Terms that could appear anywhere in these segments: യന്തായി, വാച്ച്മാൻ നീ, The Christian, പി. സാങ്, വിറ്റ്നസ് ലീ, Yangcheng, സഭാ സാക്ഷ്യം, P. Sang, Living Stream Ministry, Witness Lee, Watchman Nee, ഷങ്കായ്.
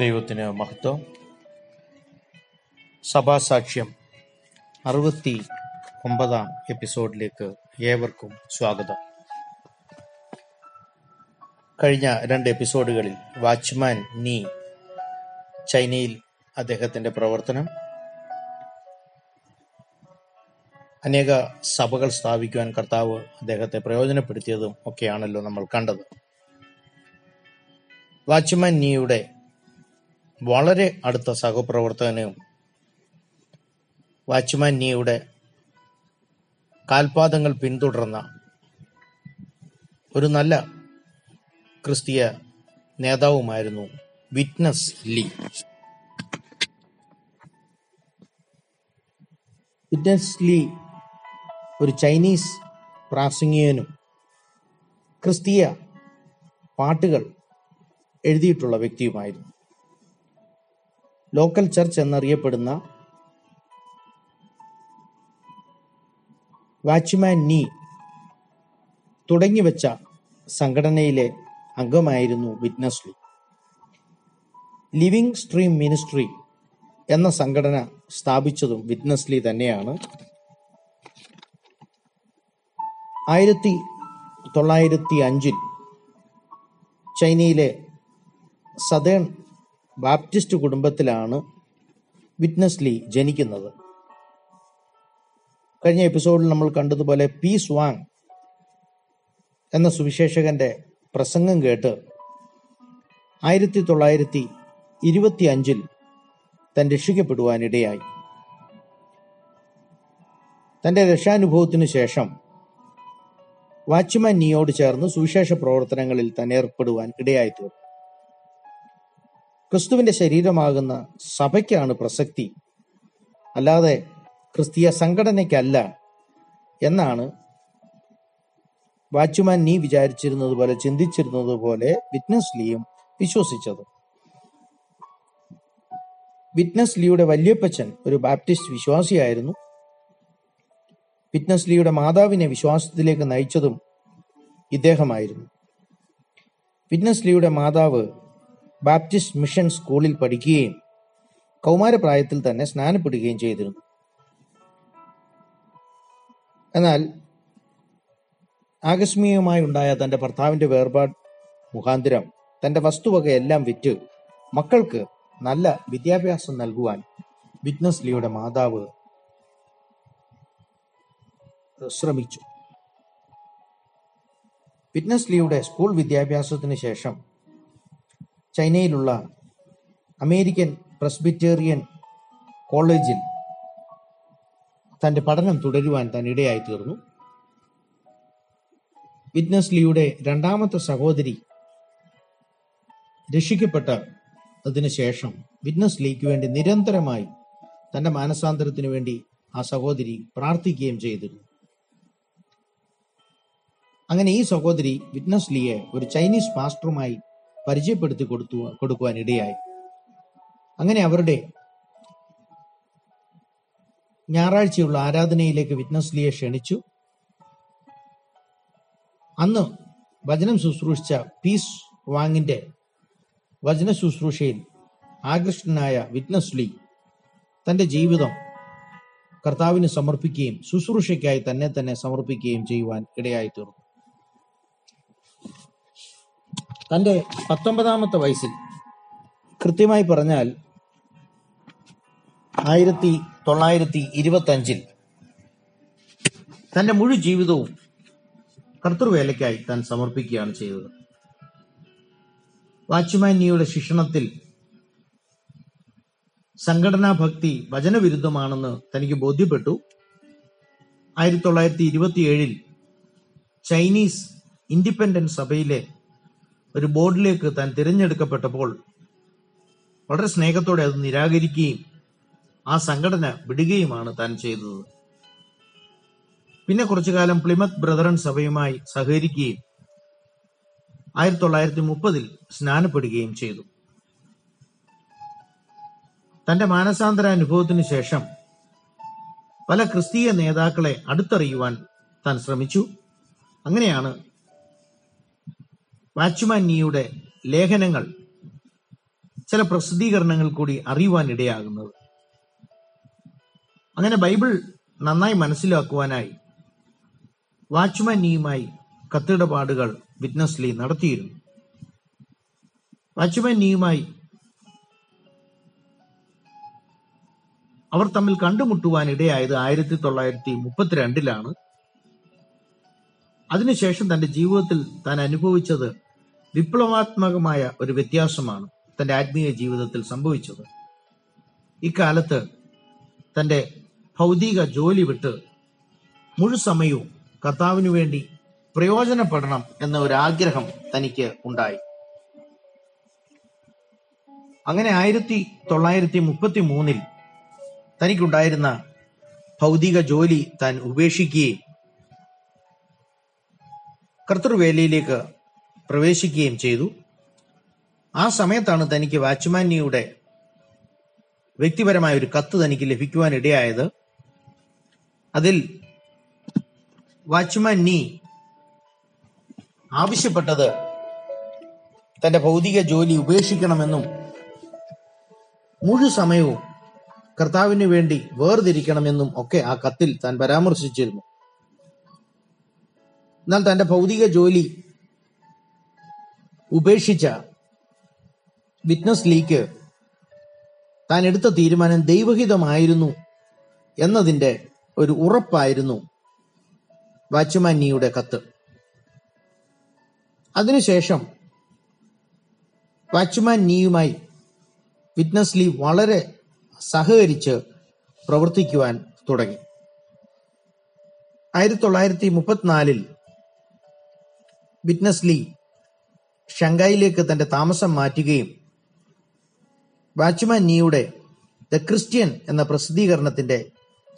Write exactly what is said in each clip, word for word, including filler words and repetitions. ദൈവത്തിന് മഹത്വം. സഭാ സാക്ഷ്യം അറുപത്തി ഒമ്പതാം എപ്പിസോഡിലേക്ക് ഏവർക്കും സ്വാഗതം. കഴിഞ്ഞ രണ്ട് എപ്പിസോഡുകളിൽ വാച്ച്മാൻ നീ, ചൈനയിൽ അദ്ദേഹത്തിൻ്റെ പ്രവർത്തനം, അനേക സഭകൾ സ്ഥാപിക്കുവാൻ കർത്താവ് അദ്ദേഹത്തെ പ്രയോജനപ്പെടുത്തിയതും ഒക്കെയാണല്ലോ നമ്മൾ കണ്ടത്. വാച്ച്മാൻ നീയുടെ വളരെ അടുത്ത സഹപ്രവർത്തകനും വാച്ച്മാൻ നീയുടെ കാൽപാദങ്ങൾ പിന്തുടർന്ന ഒരു നല്ല ക്രിസ്തീയ നേതാവുമായിരുന്നു വിറ്റ്നസ് ലീ. വിറ്റ്നസ് ലീ ഒരു ചൈനീസ് പ്രാസംഗികനും ക്രിസ്തീയ പാട്ടുകൾ എഴുതിയിട്ടുള്ള വ്യക്തിയുമായിരുന്നു. ലോക്കൽ ചർച്ച് എന്നറിയപ്പെടുന്ന വാച്ച്മാൻ നീ തുടങ്ങിവെച്ച സംഘടനയിലെ അംഗമായിരുന്നു വിറ്റ്നസ് ലീ. Living stream ministry എന്ന സംഘടന സ്ഥാപിച്ചതും വിറ്റ്നസ് ലീ തന്നെയാണ്. ആയിരത്തി തൊള്ളായിരത്തി അഞ്ചിൽ ചൈനയിലെ സദേൺ ബാപ്റ്റിസ്റ്റ് കുടുംബത്തിലാണ് വിറ്റ്നസ് ലീ ജനിക്കുന്നത്. കഴിഞ്ഞ എപ്പിസോഡിൽ നമ്മൾ കണ്ടതുപോലെ പി. സാങ് എന്ന സുവിശേഷകന്റെ പ്രസംഗം കേട്ട് ആയിരത്തി തൊള്ളായിരത്തി ഇരുപത്തി അഞ്ചിൽ താൻ രക്ഷിക്കപ്പെടുവാനിടയായി. തൻ്റെ രക്ഷാനുഭവത്തിനു ശേഷം വാച്ച്മാൻ നീയോട് ചേർന്ന് സുവിശേഷ പ്രവർത്തനങ്ങളിൽ തന്നെ ഏർപ്പെടുവാൻ ഇടയായിത്തീർന്നു. ക്രിസ്തുവിന്റെ ശരീരമാകുന്ന സഭയ്ക്കാണ് പ്രസക്തി, അല്ലാതെ ക്രിസ്തീയ സംഘടനയ്ക്കല്ല എന്നാണ് വാച്ച്മാൻ നീ വിചാരിച്ചിരുന്നത് പോലെ, ചിന്തിച്ചിരുന്നത് പോലെ വിറ്റ്നസ് ലീയും വിശ്വസിച്ചത്. വിറ്റ്നസ് ലീയുടെ വല്യപ്പച്ചൻ ഒരു ബാപ്റ്റിസ്റ്റ് വിശ്വാസിയായിരുന്നു. വിറ്റ്നസ് ലീയുടെ മാതാവിനെ വിശ്വാസത്തിലേക്ക് നയിച്ചതും ഇദ്ദേഹമായിരുന്നു. വിറ്റ്നസ് ലീയുടെ മാതാവ് ബാപ്റ്റിസ്റ്റ് മിഷൻ സ്കൂളിൽ പഠിക്കുകയും കൗമാരപ്രായത്തിൽ തന്നെ സ്നാനപ്പെടുകയും ചെയ്തിരുന്നു. എന്നാൽ ആകസ്മികമായി ഉണ്ടായ തൻ്റെ ഭർത്താവിൻ്റെ വേർപാട് മുഖാന്തരം തൻ്റെ വസ്തുവകയെല്ലാം വിറ്റ് മക്കൾക്ക് നല്ല വിദ്യാഭ്യാസം നൽകുവാൻ വിറ്റ്നസ് ലീയുടെ മാതാവ് ശ്രമിച്ചു. വിറ്റ്നസ് ലീയുടെ സ്കൂൾ വിദ്യാഭ്യാസത്തിന് ശേഷം ചൈനയിലുള്ള അമേരിക്കൻ പ്രസ്ബിറ്റേറിയൻ കോളേജിൽ തൻ്റെ പഠനം തുടരുവാൻ താൻ ഇടയായിത്തീർന്നു. വിറ്റ്നസ് ലീയുടെ രണ്ടാമത്തെ സഹോദരി രക്ഷിക്കപ്പെട്ടതിന് ശേഷം വിറ്റ്നസ് ലീക്ക് വേണ്ടി നിരന്തരമായി തൻ്റെ മാനസാന്തരത്തിന് വേണ്ടി ആ സഹോദരി പ്രാർത്ഥിക്കുകയും ചെയ്തിരുന്നു. അങ്ങനെ ഈ സഹോദരി വിറ്റ്നസ് ലീയെ ഒരു ചൈനീസ് പാസ്റ്ററുമായി പരിചയപ്പെടുത്തി കൊടുത്തു കൊടുക്കുവാൻ ഇടയായി. അങ്ങനെ അവരുടെ ഞായറാഴ്ചയുള്ള ആരാധനയിലേക്ക് വിറ്റ്നസ് ലീയെ ക്ഷണിച്ചു. അന്ന് വചനം ശുശ്രൂഷിച്ച പി. സാങ്ങിന്റെ വചന ശുശ്രൂഷയിൽ ആകൃഷ്ടനായ വിറ്റ്നസ് ലീ തൻ്റെ ജീവിതം കർത്താവിന് സമർപ്പിക്കുകയും ശുശ്രൂഷയ്ക്കായി തന്നെ തന്നെ സമർപ്പിക്കുകയും ചെയ്യുവാൻ ഇടയായി തീർന്നു. തൻ്റെ പത്തൊമ്പതാമത്തെ വയസ്സിൽ, കൃത്യമായി പറഞ്ഞാൽ ആയിരത്തി തൊള്ളായിരത്തി ഇരുപത്തി അഞ്ചിൽ, തൻ്റെ മുഴു ജീവിതവും കർത്തൃവേലയ്ക്കായി താൻ സമർപ്പിക്കുകയാണ് ചെയ്തത്. വാച്ച്മാൻ നീയുടെ ശിക്ഷണത്തിൽ സംഘടനാ ഭക്തി വചനവിരുദ്ധമാണെന്ന് തനിക്ക് ബോധ്യപ്പെട്ടു. ആയിരത്തി തൊള്ളായിരത്തി ഇരുപത്തി ഏഴിൽ ചൈനീസ് ഇൻഡിപെൻഡന്റ് സഭയിലെ ഒരു ബോർഡിലേക്ക് താൻ തിരഞ്ഞെടുക്കപ്പെട്ടപ്പോൾ വളരെ സ്നേഹത്തോടെ അത് നിരാകരിക്കുകയും ആ സംഘടന വിടുകയുമാണ് താൻ ചെയ്തത്. പിന്നെ കുറച്ചു കാലം പ്ലിമത്ത് ബ്രദറൻ സഭയുമായി സഹകരിക്കുകയും ആയിരത്തി തൊള്ളായിരത്തി മുപ്പതിൽ സ്നാനപ്പെടുകയും ചെയ്തു. തന്റെ മാനസാന്തര അനുഭവത്തിനു ശേഷം പല ക്രിസ്തീയ നേതാക്കളെ അടുത്തറിയുവാൻ താൻ ശ്രമിച്ചു. അങ്ങനെയാണ് വാച്ച്മാൻ നീയുടെ ലേഖനങ്ങൾ ചില പ്രസിദ്ധീകരണങ്ങൾ കൂടി അറിയുവാനിടയാകുന്നത്. അങ്ങനെ ബൈബിൾ നന്നായി മനസ്സിലാക്കുവാനായി വാച്ച്മാൻ നീയുമായി കത്തിടപാടുകൾ വിറ്റ്നസ് ലീ നടത്തിയിരുന്നു. വാച്ച്മാൻ നീയുമായി അവർ തമ്മിൽ കണ്ടുമുട്ടുവാനിടയായത് ആയിരത്തി തൊള്ളായിരത്തി മുപ്പത്തിരണ്ടിലാണ്. അതിനുശേഷം തന്റെ ജീവിതത്തിൽ താൻ അനുഭവിച്ചത് വിപ്ലവാത്മകമായ ഒരു വ്യത്യാസമാണ് തന്റെ ആത്മീയ ജീവിതത്തിൽ സംഭവിച്ചത്. ഇക്കാലത്ത് തന്റെ ഭൗതിക ജോലി വിട്ട് മുഴുസമയവും കർത്താവിനു വേണ്ടി പ്രയോജനപ്പെടണം എന്ന ഒരാഗ്രഹം തനിക്ക് ഉണ്ടായി. അങ്ങനെ ആയിരത്തി തൊള്ളായിരത്തി മുപ്പത്തി മൂന്നിൽ തനിക്കുണ്ടായിരുന്ന ഭൗതിക ജോലി താൻ ഉപേക്ഷിക്കുകയും കർത്തൃവേലയിലേക്ക് പ്രവേശിക്കുകയും ചെയ്തു. ആ സമയത്താണ് തനിക്ക് വാച്ച്മാൻ നീയുടെ വ്യക്തിപരമായ ഒരു കത്ത് തനിക്ക് ലഭിക്കുവാനിടയായത്. അതിൽ വാച്ച്മാൻ നീ ആവശ്യപ്പെട്ടത് തന്റെ ഭൗതിക ജോലി ഉപേക്ഷിക്കണമെന്നും മുഴുസമയവും കർത്താവിന് വേണ്ടി വേർതിരിക്കണമെന്നും ഒക്കെ ആ കത്തിൽ താൻ പരാമർശിച്ചിരുന്നു. എന്നാൽ തന്റെ ഭൗതിക ജോലി ഉപേക്ഷിച്ച വിറ്റ്നസ് ലീക്ക് താൻ എടുത്ത തീരുമാനം ദൈവഹിതമായിരുന്നു എന്നതിന്റെ ഒരു ഉറപ്പായിരുന്നു വാച്ച്മാൻ നീയുടെ കത്ത്. അതിനുശേഷം വാച്ച്മാൻ നീയുമായി വിറ്റ്നസ് ലീ വളരെ സഹകരിച്ച് പ്രവർത്തിക്കുവാൻ തുടങ്ങി. ആയിരത്തി തൊള്ളായിരത്തി മുപ്പത്തിനാലിൽ വിറ്റ്നസ് ലീ ഷങ്കായിലേക്ക് തന്റെ താമസം മാറ്റുകയും വാച്ച്മാൻ നീയുടെ ദ ക്രിസ്ത്യൻ എന്ന പ്രസിദ്ധീകരണത്തിന്റെ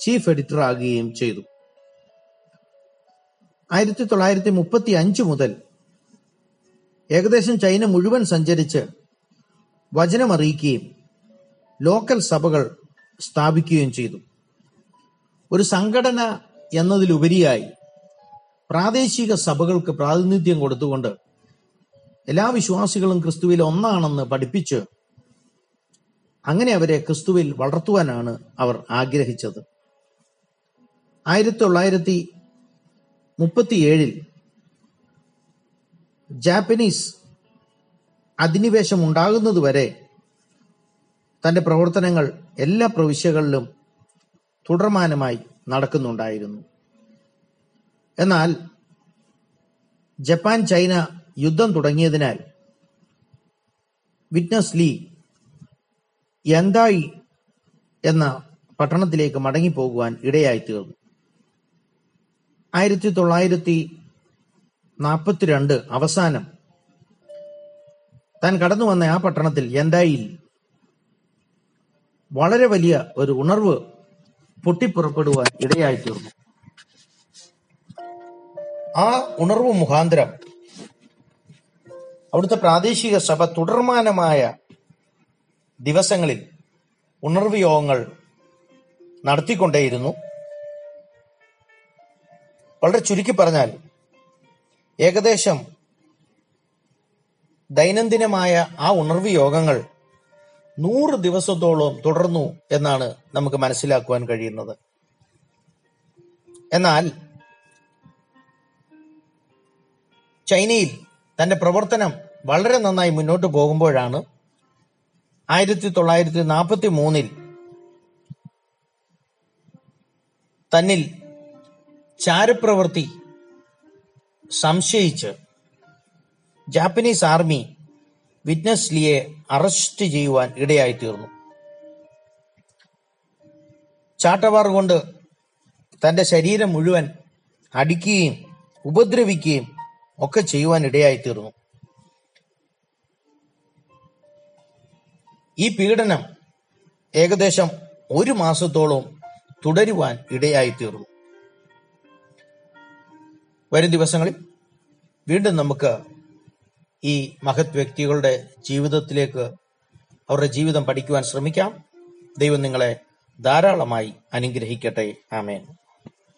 ചീഫ് എഡിറ്റർ ആകുകയും ചെയ്തു. ആയിരത്തി തൊള്ളായിരത്തി മുപ്പത്തി അഞ്ച് മുതൽ ഏകദേശം ചൈന മുഴുവൻ സഞ്ചരിച്ച് വചനമറിയിക്കുകയും ലോക്കൽ സഭകൾ സ്ഥാപിക്കുകയും ചെയ്തു. ഒരു സംഘടന എന്നതിലുപരിയായി പ്രാദേശിക സഭകൾക്ക് പ്രാതിനിധ്യം കൊടുത്തുകൊണ്ട് എല്ലാ വിശ്വാസികളും ക്രിസ്തുവിൽ ഒന്നാണെന്ന് പഠിപ്പിച്ച് അങ്ങനെ അവരെ ക്രിസ്തുവിൽ വളർത്തുവാനാണ് അവർ ആഗ്രഹിച്ചത്. ആയിരത്തി തൊള്ളായിരത്തി മുപ്പത്തിയേഴിൽ ജാപ്പനീസ് അധിനിവേശം ഉണ്ടാകുന്നതുവരെ തന്റെ പ്രവർത്തനങ്ങൾ എല്ലാ പ്രവിശ്യകളിലും തുടർമാനമായി നടക്കുന്നുണ്ടായിരുന്നു. എന്നാൽ ജപ്പാൻ ചൈന യുദ്ധം തുടങ്ങിയതിനാൽ വിറ്റ്നസ് ലീ യന്തായി എന്ന പട്ടണത്തിലേക്ക് മടങ്ങിപ്പോകുവാൻ ഇടയായിത്തീർന്നു. ആയിരത്തി തൊള്ളായിരത്തി നാൽപ്പത്തിരണ്ട് അവസാനം താൻ കടന്നു വന്ന ആ പട്ടണത്തിൽ യന്തായിൽ വളരെ വലിയ ഒരു ഉണർവ് പൊട്ടിപ്പുറപ്പെടുവാൻ ഇടയായിത്തീർന്നു. ആ ഉണർവ് മുഖാന്തരം അവിടുത്തെ പ്രാദേശിക സഭ തുടർമാനമായ ദിവസങ്ങളിൽ ഉണർവ് യോഗങ്ങൾ നടത്തിക്കൊണ്ടേയിരുന്നു. വളരെ ചുരുക്കി പറഞ്ഞാൽ ഏകദേശം ദൈനംദിനമായ ആ ഉണർവ് യോഗങ്ങൾ നൂറ് ദിവസത്തോളം തുടർന്നു എന്നാണ് നമുക്ക് മനസ്സിലാക്കുവാൻ കഴിയുന്നത്. എന്നാൽ ചൈനയിൽ തന്റെ പ്രവർത്തനം വളരെ നന്നായി മുന്നോട്ട് പോകുമ്പോഴാണ് ആയിരത്തി തൊള്ളായിരത്തി നാൽപ്പത്തി മൂന്നിൽ തന്നിൽ ചാരപ്രവൃത്തി സംശയിച്ച് ജാപ്പനീസ് ആർമി വിറ്റ്നസ് ലീയെ അറസ്റ്റ് ചെയ്യുവാൻ ഇടയായിത്തീർന്നു. ചാട്ടവാർ കൊണ്ട് തന്റെ ശരീരം മുഴുവൻ അടിക്കുകയും ഉപദ്രവിക്കുകയും ഒക്കെ ചെയ്യുവാൻ ഇടയായിത്തീർന്നു. ഈ പീഡനം ഏകദേശം ഒരു മാസത്തോളം തുടരുവാൻ ഇടയായിത്തീർന്നു. വരും ദിവസങ്ങളിൽ വീണ്ടും നമുക്ക് ഈ മഹത് വ്യക്തികളുടെ ജീവിതത്തിലേക്ക് അവരുടെ ജീവിതം പഠിക്കുവാൻ ശ്രമിക്കാം. ദൈവം നിങ്ങളെ ധാരാളമായി അനുഗ്രഹിക്കട്ടെ. ആമേൻ.